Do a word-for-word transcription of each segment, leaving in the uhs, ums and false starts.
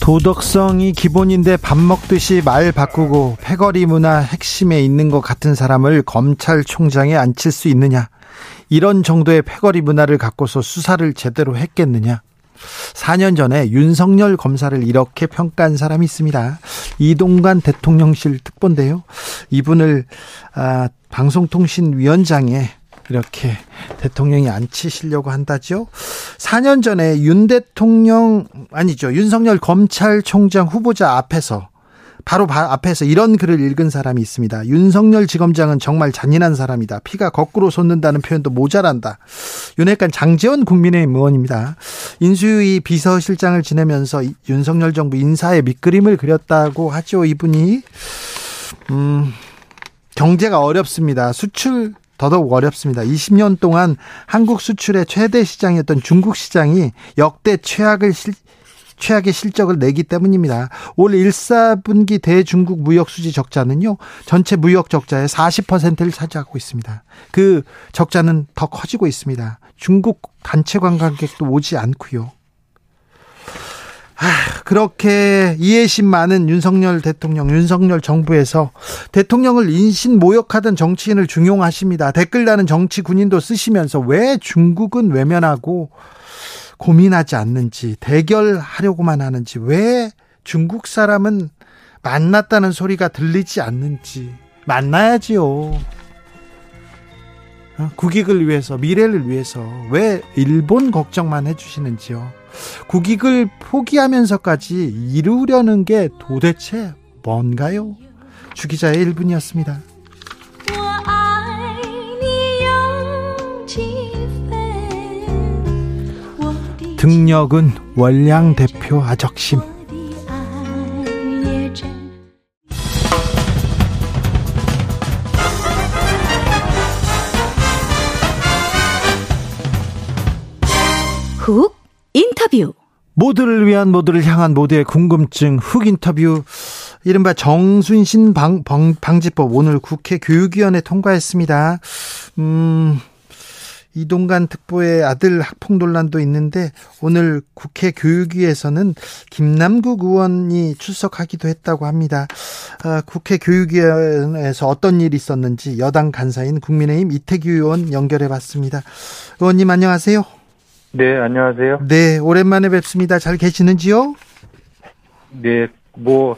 도덕성이 기본인데 밥 먹듯이 말 바꾸고 패거리 문화 핵심에 있는 것 같은 사람을 검찰총장에 앉힐 수 있느냐. 이런 정도의 패거리 문화를 갖고서 수사를 제대로 했겠느냐. 사 년 전에 윤석열 검사를 이렇게 평가한 사람이 있습니다. 이동관 대통령실 특보인데요. 이분을 아, 방송통신위원장에 이렇게 대통령이 앉히시려고 한다죠. 사 년 전에 윤 대통령 아니죠. 윤석열 검찰총장 후보자 앞에서 바로 앞에서 이런 글을 읽은 사람이 있습니다. 윤석열 지검장은 정말 잔인한 사람이다. 피가 거꾸로 솟는다는 표현도 모자란다. 윤핵관 장재원 국민의힘 의원입니다. 인수위 비서실장을 지내면서 윤석열 정부 인사의 밑그림을 그렸다고 하죠. 이분이 음, 경제가 어렵습니다. 수출 더더욱 어렵습니다. 이십 년 동안 한국 수출의 최대 시장이었던 중국 시장이 역대 최악을 실 최악의 실적을 내기 때문입니다. 올 일, 사분기 대중국 무역수지 적자는요, 전체 무역 적자의 사십 퍼센트를 차지하고 있습니다. 그 적자는 더 커지고 있습니다. 중국 단체 관광객도 오지 않고요. 아, 그렇게 이해심 많은 윤석열 대통령, 윤석열 정부에서 대통령을 인신 모욕하던 정치인을 중용하십니다. 댓글 다는 정치 군인도 쓰시면서 왜 중국은 외면하고 고민하지 않는지, 대결하려고만 하는지, 왜 중국 사람은 만났다는 소리가 들리지 않는지. 만나야지요. 국익을 위해서, 미래를 위해서 왜 일본 걱정만 해주시는지요. 국익을 포기하면서까지 이루려는 게 도대체 뭔가요? 주 기자의 일 분이었습니다. 능력은 원량 대표 아적심. 훅 인터뷰. 모두를 위한, 모두를 향한, 모두의 궁금증 훅 인터뷰. 이른바 정순신 방, 방, 방지법 오늘 국회 교육위원회 통과했습니다. 음... 이동관 특보의 아들 학폭 논란도 있는데 오늘 국회 교육위에서는 김남국 의원이 출석하기도 했다고 합니다. 아, 국회 교육위에서 어떤 일이 있었는지 여당 간사인 국민의힘 이태규 의원 연결해봤습니다. 의원님 안녕하세요. 네, 안녕하세요. 네, 오랜만에 뵙습니다. 잘 계시는지요? 네, 뭐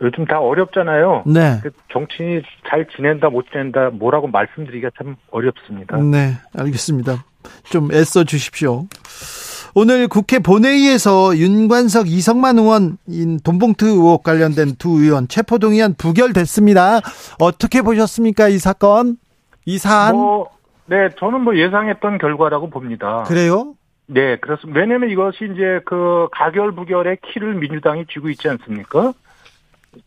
요즘 다 어렵잖아요. 네. 정치인이 잘 지낸다 못 지낸다 뭐라고 말씀드리기가 참 어렵습니다. 네, 알겠습니다. 좀 애써 주십시오. 오늘 국회 본회의에서 윤관석, 이성만 의원 돈봉투 의혹 관련된 두 의원 체포동의안 부결됐습니다. 어떻게 보셨습니까, 이 사건, 이 사안? 뭐, 네, 저는 뭐 예상했던 결과라고 봅니다. 그래요? 네, 그렇습니다. 왜냐하면 이것이 이제 그 가결 부결의 키를 민주당이 쥐고 있지 않습니까?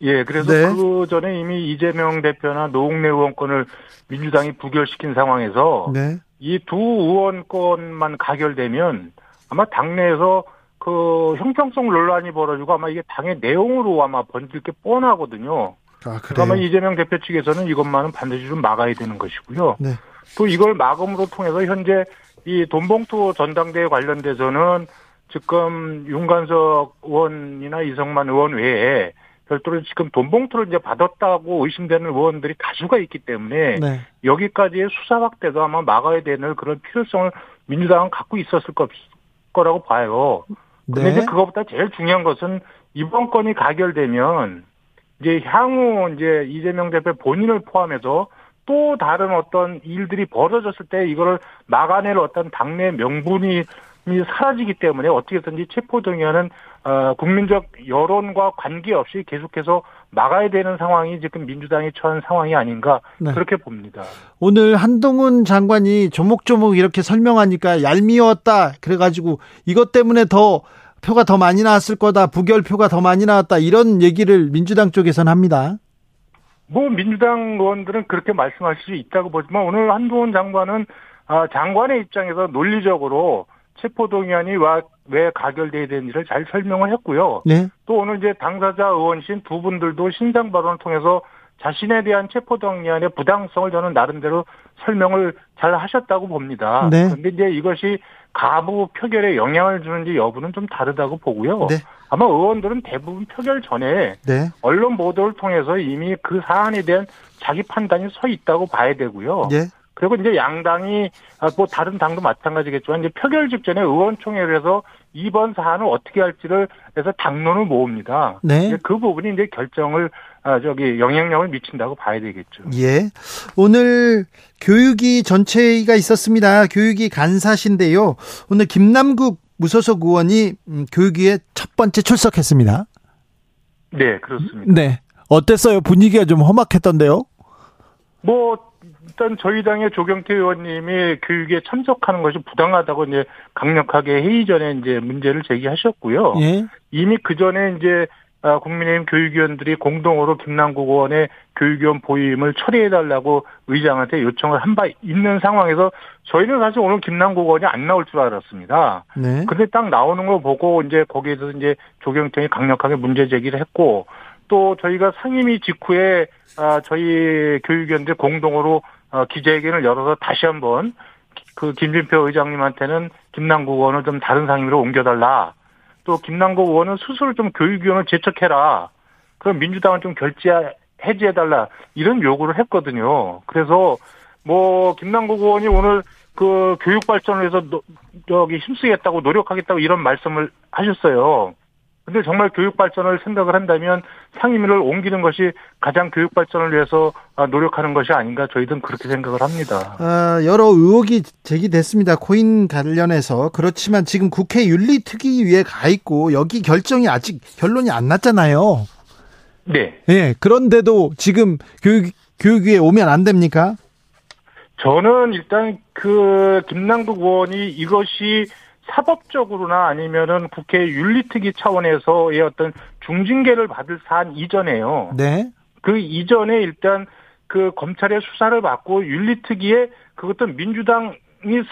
예, 그래서 네. 그 전에 이미 이재명 대표나 노웅래 의원권을 민주당이 부결시킨 상황에서 네. 이 두 의원권만 가결되면 아마 당내에서 그 형평성 논란이 벌어지고 아마 이게 당의 내용으로 아마 번질 게 뻔하거든요. 아, 그래요? 아마 이재명 대표 측에서는 이것만은 반드시 좀 막아야 되는 것이고요. 네. 또 이걸 막음으로 통해서 현재 이 돈봉투 전당대회 관련돼서는 지금 윤관석 의원이나 이성만 의원 외에 별도로 지금 돈봉투를 이제 받았다고 의심되는 의원들이 다수가 있기 때문에 네. 여기까지의 수사 확대도 아마 막아야 되는 그런 필요성을 민주당은 갖고 있었을 거라고 봐요. 그런데 네. 이제 그것보다 제일 중요한 것은 이번 건이 가결되면 이제 향후 이제 이재명 대표 본인을 포함해서 또 다른 어떤 일들이 벌어졌을 때 이거를 막아낼 어떤 당내 명분이 사라지기 때문에 어떻게든지 체포동의안은 국민적 여론과 관계없이 계속해서 막아야 되는 상황이 지금 민주당이 처한 상황이 아닌가 네. 그렇게 봅니다. 오늘 한동훈 장관이 조목조목 이렇게 설명하니까 얄미웠다 그래가지고 이것 때문에 더 표가 더 많이 나왔을 거다, 부결표가 더 많이 나왔다, 이런 얘기를 민주당 쪽에서는 합니다. 뭐 민주당 의원들은 그렇게 말씀하실 수 있다고 보지만 오늘 한동훈 장관은 장관의 입장에서 논리적으로 체포동의안이 왜 가결돼야 되는지를 잘 설명을 했고요. 네. 또 오늘 이제 당사자 의원신 두 분들도 신장 발언을 통해서 자신에 대한 체포동의안의 부당성을 저는 나름대로 설명을 잘 하셨다고 봅니다. 네. 그런데 이제 이것이 가부 표결에 영향을 주는지 여부는 좀 다르다고 보고요. 네. 아마 의원들은 대부분 표결 전에 네. 언론 보도를 통해서 이미 그 사안에 대한 자기 판단이 서 있다고 봐야 되고요. 네. 그리고 이제 양당이 뭐 다른 당도 마찬가지겠지만 이제 표결 직전에 의원총회를 해서 이번 사안을 어떻게 할지를 해서 당론을 모읍니다. 네. 이제 그 부분이 이제 결정을 아 저기 영향력을 미친다고 봐야 되겠죠. 예. 오늘 교육위 전체가 있었습니다. 교육위 간사신데요. 오늘 김남국 무소속 의원이 교육위에 첫 번째 출석했습니다. 네, 그렇습니다. 네. 어땠어요? 분위기가 좀 험악했던데요. 뭐 일단 저희 당의 조경태 의원님이 교육에 참석하는 것이 부당하다고 이제 강력하게 회의 전에 이제 문제를 제기하셨고요. 예. 이미 그 전에 이제 국민의힘 교육위원들이 공동으로 김남국 의원의 교육위원 보임을 처리해달라고 의장한테 요청을 한 바 있는 상황에서 저희는 사실 오늘 김남국 의원이 안 나올 줄 알았습니다. 네. 근데 딱 나오는 걸 보고 이제 거기에서 이제 조경태 의원이 강력하게 문제 제기를 했고 또 저희가 상임위 직후에 저희 교육위원들 공동으로 기자회견을 열어서 다시 한번 그 김진표 의장님한테는 김남국 의원을 좀 다른 상임위로 옮겨달라. 또 김남국 의원은 스스로 좀 교육위원을 제척해라. 그럼 민주당은 좀 결재 해지해달라. 이런 요구를 했거든요. 그래서 뭐 김남국 의원이 오늘 그 교육 발전을 해서 노, 저기 힘쓰겠다고 노력하겠다고 이런 말씀을 하셨어요. 근데 정말 교육 발전을 생각을 한다면 상임위를 옮기는 것이 가장 교육 발전을 위해서 노력하는 것이 아닌가 저희들은 그렇게 생각을 합니다. 아, 여러 의혹이 제기됐습니다. 코인 관련해서. 그렇지만 지금 국회 윤리특위위에 가 있고 여기 결정이 아직 결론이 안 났잖아요. 네. 네. 그런데도 지금 교육, 교육위에 오면 안 됩니까? 저는 일단 그 김남국 의원이 이것이 사법적으로나 아니면은 국회 윤리특위 차원에서의 어떤 중징계를 받을 사안 이전에요. 네. 그 이전에 일단 그 검찰의 수사를 받고 윤리특위에 그것도 민주당이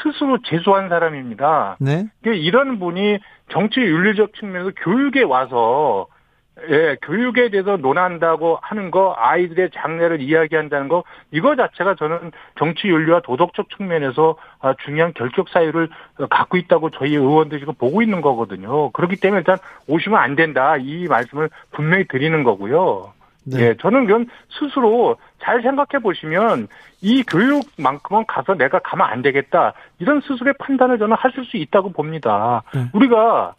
스스로 제소한 사람입니다. 네. 그러니까 이런 분이 정치 윤리적 측면에서 교육에 와서 예, 교육에 대해서 논한다고 하는 거, 아이들의 장래를 이야기한다는 거, 이거 자체가 저는 정치 윤리와 도덕적 측면에서 중요한 결격 사유를 갖고 있다고 저희 의원들이 지금 보고 있는 거거든요. 그렇기 때문에 일단 오시면 안 된다, 이 말씀을 분명히 드리는 거고요. 네. 예, 저는 그럼 스스로 잘 생각해 보시면 이 교육만큼은 가서 내가 가면 안 되겠다, 이런 스스로의 판단을 저는 하실 수 있다고 봅니다. 네. 우리가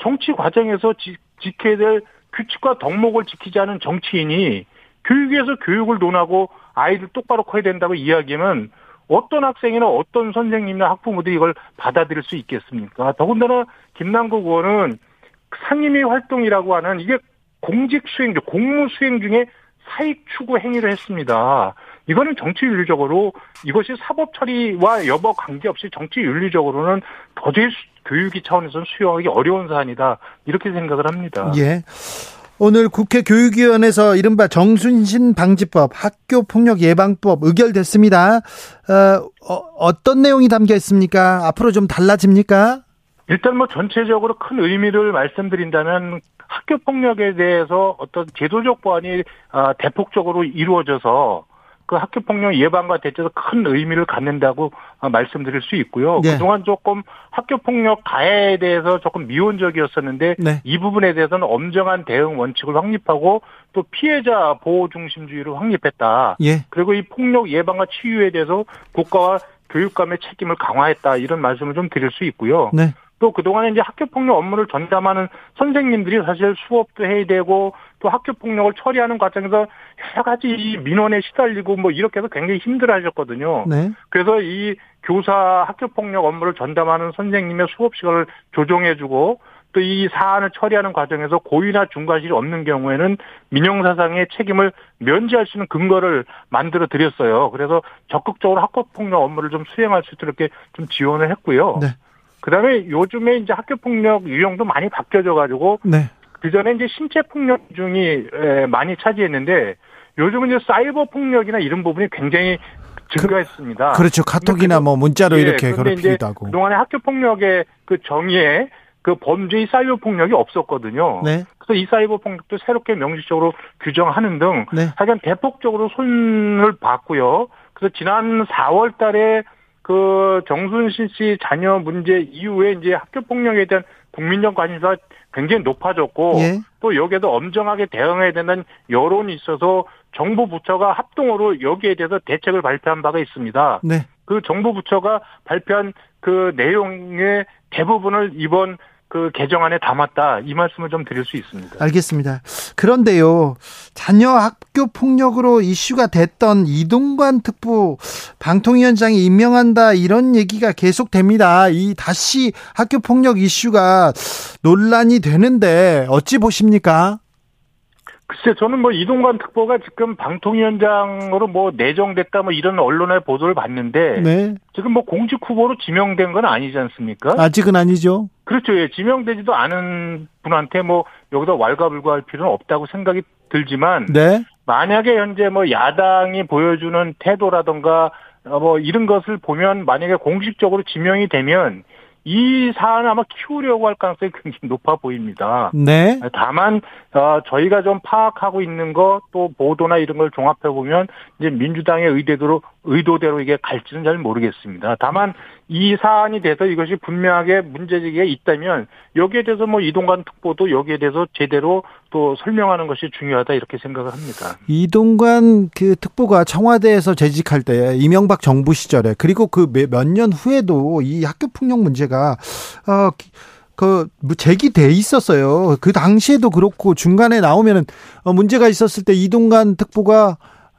정치 과정에서 지, 지켜야 될 규칙과 덕목을 지키지 않은 정치인이 교육에서 교육을 논하고 아이들 똑바로 커야 된다고 이야기하면 어떤 학생이나 어떤 선생님이나 학부모들이 이걸 받아들일 수 있겠습니까? 더군다나 김남국 의원은 상임위 활동이라고 하는 이게 공직 수행, 공무 수행 중에 사익 추구 행위를 했습니다. 이거는 정치 윤리적으로 이것이 사법 처리와 여부 관계없이 정치 윤리적으로는 도저히 교육위 차원에서는 수용하기 어려운 사안이다. 이렇게 생각을 합니다. 예. 오늘 국회 교육위원회에서 이른바 정순신 방지법, 학교폭력 예방법 의결됐습니다. 어, 어, 어떤 내용이 담겨 있습니까? 앞으로 좀 달라집니까? 일단 뭐 전체적으로 큰 의미를 말씀드린다면 학교폭력에 대해서 어떤 제도적 보완이 대폭적으로 이루어져서 그 학교폭력 예방과 대처에서 큰 의미를 갖는다고 말씀드릴 수 있고요. 네. 그동안 조금 학교폭력 가해에 대해서 조금 미온적이었었는데 네. 이 부분에 대해서는 엄정한 대응 원칙을 확립하고 또 피해자 보호 중심주의를 확립했다. 예. 그리고 이 폭력 예방과 치유에 대해서 국가와 교육감의 책임을 강화했다. 이런 말씀을 좀 드릴 수 있고요. 네. 또 그동안에 이제 학교폭력 업무를 전담하는 선생님들이 사실 수업도 해야 되고 또 학교폭력을 처리하는 과정에서 여러 가지 민원에 시달리고 뭐 이렇게 해서 굉장히 힘들어 하셨거든요. 네. 그래서 이 교사 학교폭력 업무를 전담하는 선생님의 수업 시간을 조정해주고 또 이 사안을 처리하는 과정에서 고의나 중과실이 없는 경우에는 민영사상의 책임을 면제할 수 있는 근거를 만들어 드렸어요. 그래서 적극적으로 학교폭력 업무를 좀 수행할 수 있도록 이렇게 좀 지원을 했고요. 네. 그다음에 요즘에 이제 학교 폭력 유형도 많이 바뀌어져가지고 네. 그 전에 이제 신체 폭력 중이 많이 차지했는데 요즘은 이제 사이버 폭력이나 이런 부분이 굉장히 증가했습니다. 그, 그렇죠. 카톡이나 뭐 문자로 예, 이렇게 괴롭히기도 하고. 그동안에 학교 폭력의 그 정의에 그 범죄의 사이버 폭력이 없었거든요. 네. 그래서 이 사이버 폭력도 새롭게 명시적으로 규정하는 등 네. 사실 대폭적으로 손을 봤고요. 그래서 지난 사월 달에 그 정순신 씨 자녀 문제 이후에 이제 학교 폭력에 대한 국민적 관심사가 굉장히 높아졌고 예. 또 여기에도 엄정하게 대응해야 된다는 여론이 있어서 정부 부처가 합동으로 여기에 대해서 대책을 발표한 바가 있습니다. 네. 그 정부 부처가 발표한 그 내용의 대부분을 이번 그 개정안에 담았다. 이 말씀을 좀 드릴 수 있습니다. 알겠습니다. 그런데요. 자녀 학교 폭력으로 이슈가 됐던 이동관 특보 방통위원장이 임명한다. 이런 얘기가 계속됩니다. 이 다시 학교 폭력 이슈가 논란이 되는데 어찌 보십니까? 글쎄, 저는 뭐 이동관 특보가 지금 방통위원장으로 뭐 내정됐다 뭐 이런 언론의 보도를 봤는데 네. 지금 뭐 공직 후보로 지명된 건 아니지 않습니까? 아직은 아니죠. 그렇죠. 예. 지명되지도 않은 분한테 뭐 여기다 왈가불가할 필요는 없다고 생각이 들지만 네. 만약에 현재 뭐 야당이 보여주는 태도라든가 뭐 이런 것을 보면 만약에 공식적으로 지명이 되면 이 사안을 아마 키우려고 할 가능성이 굉장히 높아 보입니다. 네. 다만 저희가 좀 파악하고 있는 것 또 보도나 이런 걸 종합해 보면 이제 민주당의 의도대로 의도대로 이게 갈지는 잘 모르겠습니다. 다만 이 사안이 돼서 이것이 분명하게 문제제기가 있다면 여기에 대해서 뭐 이동관 특보도 여기에 대해서 제대로 또 설명하는 것이 중요하다 이렇게 생각을 합니다. 이동관 그 특보가 청와대에서 재직할 때 이명박 정부 시절에 그리고 그 몇 년 후에도 이 학교 폭력 문제가 어 그 제기돼 있었어요. 그 당시에도 그렇고 중간에 나오면은 문제가 있었을 때 이동관 특보가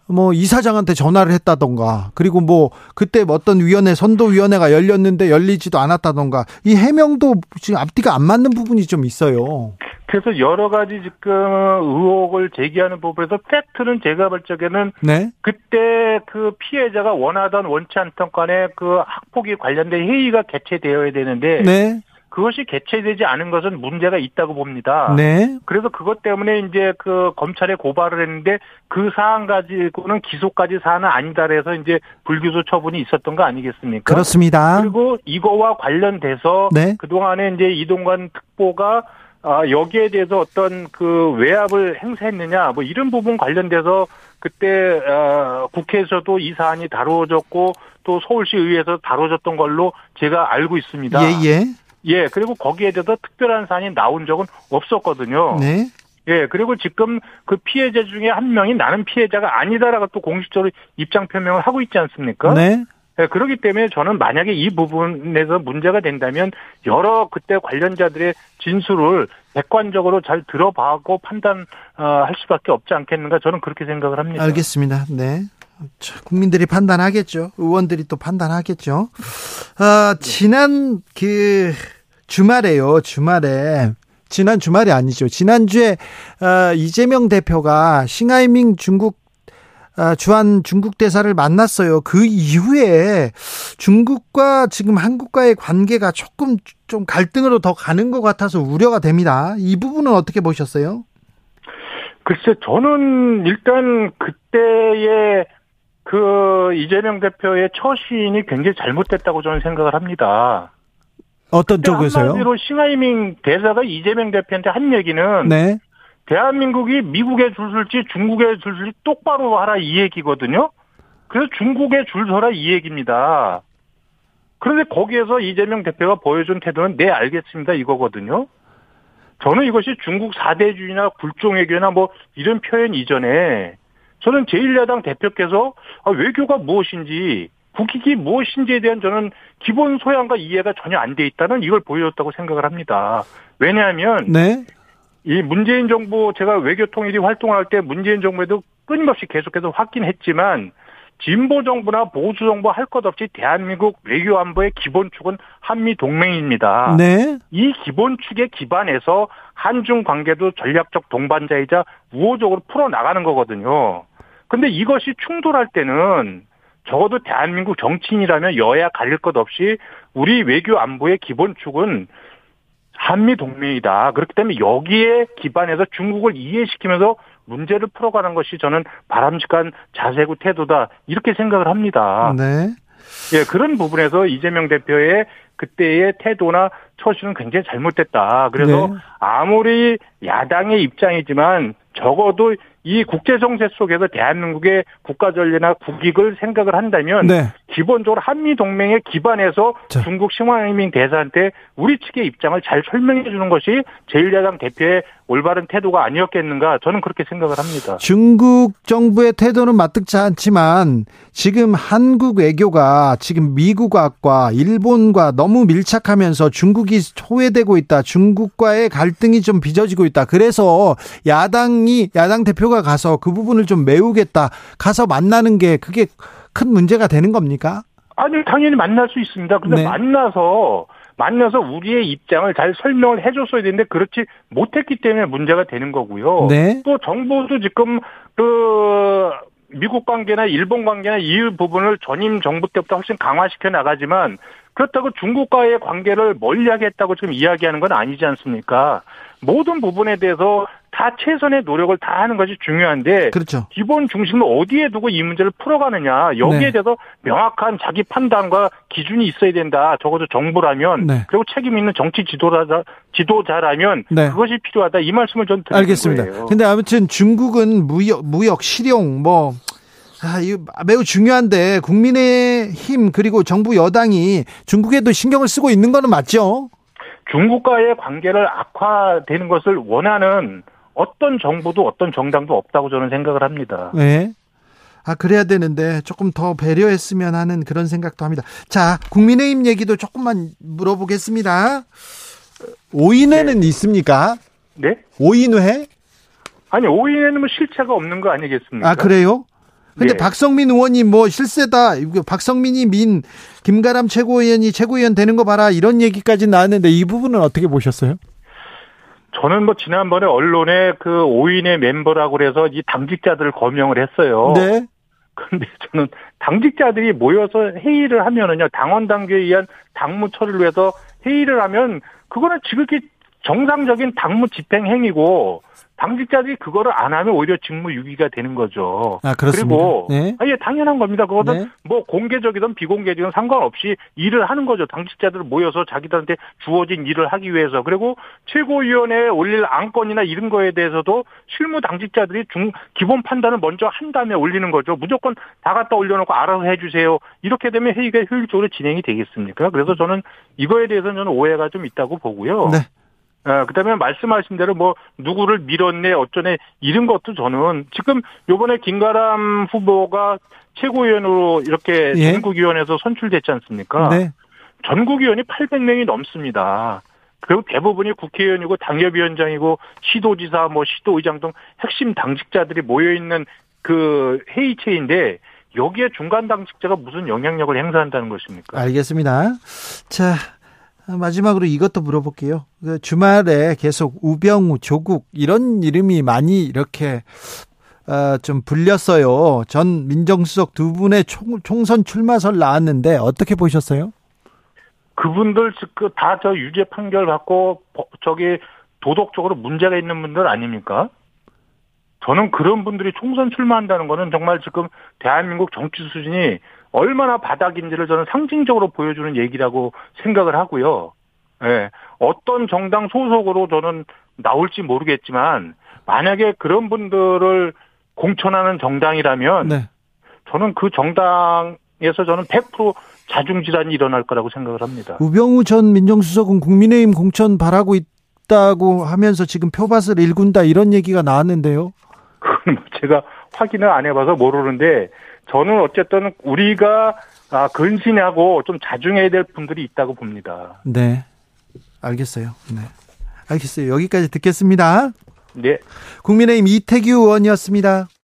뭐 이사장한테 전화를 했다던가 그리고 뭐 그때 어떤 위원회 선도위원회가 열렸는데 열리지도 않았다던가 이 해명도 지금 앞뒤가 안 맞는 부분이 좀 있어요. 그래서 여러 가지 지금 의혹을 제기하는 부분에서 팩트는 제가 볼 적에는 네? 그때 그 피해자가 원하던 원치 않던 간에 그 학폭이 관련된 회의가 개최되어야 되는데 네? 그것이 개최되지 않은 것은 문제가 있다고 봅니다. 네. 그래서 그것 때문에 이제 그 검찰에 고발을 했는데 그 사안 가지고는 기소까지 사안은 아니다래서 이제 불기소 처분이 있었던 거 아니겠습니까? 그렇습니다. 그리고 이거와 관련돼서 네. 그동안에 이제 이동관 특보가 아, 여기에 대해서 어떤 그 외압을 행사했느냐, 뭐 이런 부분 관련돼서 그때, 어, 국회에서도 이 사안이 다루어졌고 또 서울시 의회에서 다루어졌던 걸로 제가 알고 있습니다. 예, 예. 예, 그리고 거기에 대해서 특별한 사안이 나온 적은 없었거든요. 네. 예, 그리고 지금 그 피해자 중에 한 명이 나는 피해자가 아니다라고 또 공식적으로 입장 표명을 하고 있지 않습니까? 네. 예, 그렇기 때문에 저는 만약에 이 부분에서 문제가 된다면 여러 그때 관련자들의 진술을 객관적으로 잘 들어봐고 판단할 수밖에 없지 않겠는가 저는 그렇게 생각을 합니다. 알겠습니다. 네. 국민들이 판단하겠죠. 의원들이 또 판단하겠죠. 어, 지난 그 주말에요. 주말에 지난 주말이 아니죠. 지난주에 어, 이재명 대표가 싱하이밍 중국 어, 주한 중국 대사를 만났어요. 그 이후에 중국과 지금 한국과의 관계가 조금 좀 갈등으로 더 가는 것 같아서 우려가 됩니다. 이 부분은 어떻게 보셨어요? 글쎄, 저는 일단 그때의 그 이재명 대표의 처신이 굉장히 잘못됐다고 저는 생각을 합니다. 어떤 쪽에서요? 한마디로 싱하이밍 대사가 이재명 대표한테 한 얘기는 네. 대한민국이 미국에 줄 설지 중국에 줄 설지 똑바로 하라 이 얘기거든요. 그래서 중국에 줄 서라 이 얘기입니다. 그런데 거기에서 이재명 대표가 보여준 태도는 네 알겠습니다 이거거든요. 저는 이것이 중국 사대주의나 굴종외교나 뭐 이런 표현 이전에 저는 제일 야당 대표께서 외교가 무엇인지 국익이 무엇인지에 대한 저는 기본 소양과 이해가 전혀 안 돼 있다는 이걸 보여줬다고 생각을 합니다. 왜냐하면 네? 이 문재인 정부 제가 외교통일이 활동을 할 때 문재인 정부에도 끊임없이 계속해서 확인했지만 진보 정부나 보수 정부 할 것 없이 대한민국 외교 안보의 기본축은 한미 동맹입니다. 네. 이 기본축에 기반해서 한중 관계도 전략적 동반자이자 우호적으로 풀어 나가는 거거든요. 근데 이것이 충돌할 때는 적어도 대한민국 정치인이라면 여야 갈릴 것 없이 우리 외교 안보의 기본축은 한미 동맹이다. 그렇기 때문에 여기에 기반해서 중국을 이해시키면서 문제를 풀어가는 것이 저는 바람직한 자세고 태도다. 이렇게 생각을 합니다. 네. 예, 그런 부분에서 이재명 대표의 그때의 태도나 처신은 굉장히 잘못됐다. 그래서 네. 아무리 야당의 입장이지만 적어도 이 국제정세 속에서 대한민국의 국가전례나 국익을 생각을 한다면 네. 기본적으로 한미동맹에 기반해서 자. 중국 싱하이밍 대사한테 우리 측의 입장을 잘 설명해 주는 것이 제일 야당 대표의 올바른 태도가 아니었겠는가, 저는 그렇게 생각을 합니다. 중국 정부의 태도는 마뜩지 않지만 지금 한국 외교가 지금 미국과 일본과 너무 밀착하면서 중국이 소외되고 있다. 중국과의 갈등이 좀 빚어지고 있다. 그래서 야당이 야당 대표가 가서 그 부분을 좀 메우겠다. 가서 만나는 게 그게 큰 문제가 되는 겁니까? 아니, 당연히 만날 수 있습니다. 근데 네. 만나서 만나서 우리의 입장을 잘 설명을 해줬어야 되는데 그렇지 못했기 때문에 문제가 되는 거고요. 네. 또 정부도 지금 그 미국 관계나 일본 관계나 이 부분을 전임 정부 때부터 훨씬 강화시켜 나가지만 그렇다고 중국과의 관계를 멀리하겠다고 지금 이야기하는 건 아니지 않습니까? 모든 부분에 대해서 다 최선의 노력을 다하는 것이 중요한데 그렇죠. 기본 중심을 어디에 두고 이 문제를 풀어가느냐, 여기에 네. 대해서 명확한 자기 판단과 기준이 있어야 된다. 적어도 정부라면 네. 그리고 책임 있는 정치 지도자, 지도자라면 네. 그것이 필요하다. 이 말씀을 전 드리는 알겠습니다. 거예요. 근데 아무튼 중국은 무역, 무역 실용 뭐 아, 이거 매우 중요한데 국민의힘 그리고 정부 여당이 중국에도 신경을 쓰고 있는 거는 맞죠? 중국과의 관계를 악화되는 것을 원하는 어떤 정부도 어떤 정당도 없다고 저는 생각을 합니다. 네. 아, 그래야 되는데 조금 더 배려했으면 하는 그런 생각도 합니다. 자, 국민의힘 얘기도 조금만 물어보겠습니다. 오인회는 네. 있습니까? 네? 오인회? 아니, 오인회는 뭐 실체가 없는 거 아니겠습니까? 아, 그래요? 근데 네. 박성민 의원이 뭐 실세다. 박성민이 민, 김가람 최고위원이 최고위원 되는 거 봐라. 이런 얘기까지 나왔는데 이 부분은 어떻게 보셨어요? 저는 뭐 지난번에 언론에 그 오인의 멤버라고 그래서 이 당직자들을 거명을 했어요. 네. 근데 저는 당직자들이 모여서 회의를 하면은요, 당원 당규에 의한 당무 처리를 위해서 회의를 하면 그거는 지극히 정상적인 당무 집행 행위고 당직자들이 그거를 안 하면 오히려 직무유기가 되는 거죠. 아, 그렇습니다. 그리고 네. 아, 예, 당연한 겁니다. 그거는 네. 뭐 공개적이든 비공개적이든 상관없이 일을 하는 거죠. 당직자들 모여서 자기들한테 주어진 일을 하기 위해서. 그리고 최고위원회에 올릴 안건이나 이런 거에 대해서도 실무 당직자들이 중 기본 판단을 먼저 한 다음에 올리는 거죠. 무조건 다 갖다 올려놓고 알아서 해주세요. 이렇게 되면 회의가 효율적으로 진행이 되겠습니까? 그래서 저는 이거에 대해서는 저는 오해가 좀 있다고 보고요. 네. 아, 그다음에 말씀하신 대로 뭐 누구를 밀었네 어쩌네 이런 것도 저는 지금 요번에 김가람 후보가 최고위원으로 이렇게 예? 전국위원회에서 선출됐지 않습니까? 네. 전국위원이 팔백 명이 넘습니다. 그리고 대부분이 국회의원이고 당협위원장이고 시도지사 뭐 시도의장 등 핵심 당직자들이 모여있는 그 회의체인데 여기에 중간 당직자가 무슨 영향력을 행사한다는 것입니까? 알겠습니다. 자, 마지막으로 이것도 물어볼게요. 주말에 계속 우병우, 조국 이런 이름이 많이 이렇게 좀 불렸어요. 전 민정수석 두 분의 총선 출마설 나왔는데 어떻게 보셨어요? 그분들 다 저 유죄 판결 받고 저기 도덕적으로 문제가 있는 분들 아닙니까? 저는 그런 분들이 총선 출마한다는 거는 정말 지금 대한민국 정치 수준이 얼마나 바닥인지를 저는 상징적으로 보여주는 얘기라고 생각을 하고요. 예. 어떤 정당 소속으로 저는 나올지 모르겠지만 만약에 그런 분들을 공천하는 정당이라면 네. 저는 그 정당에서 저는 백 퍼센트 자중질환이 일어날 거라고 생각을 합니다. 우병우 전 민정수석은 국민의힘 공천 바라고 있다고 하면서 지금 표밭을 일군다 이런 얘기가 나왔는데요. 그건 제가 확인을 안 해봐서 모르는데 저는 어쨌든 우리가 근신하고 좀 자중해야 될 분들이 있다고 봅니다. 네, 알겠어요. 네, 알겠어요. 여기까지 듣겠습니다. 네, 국민의힘 이태규 의원이었습니다.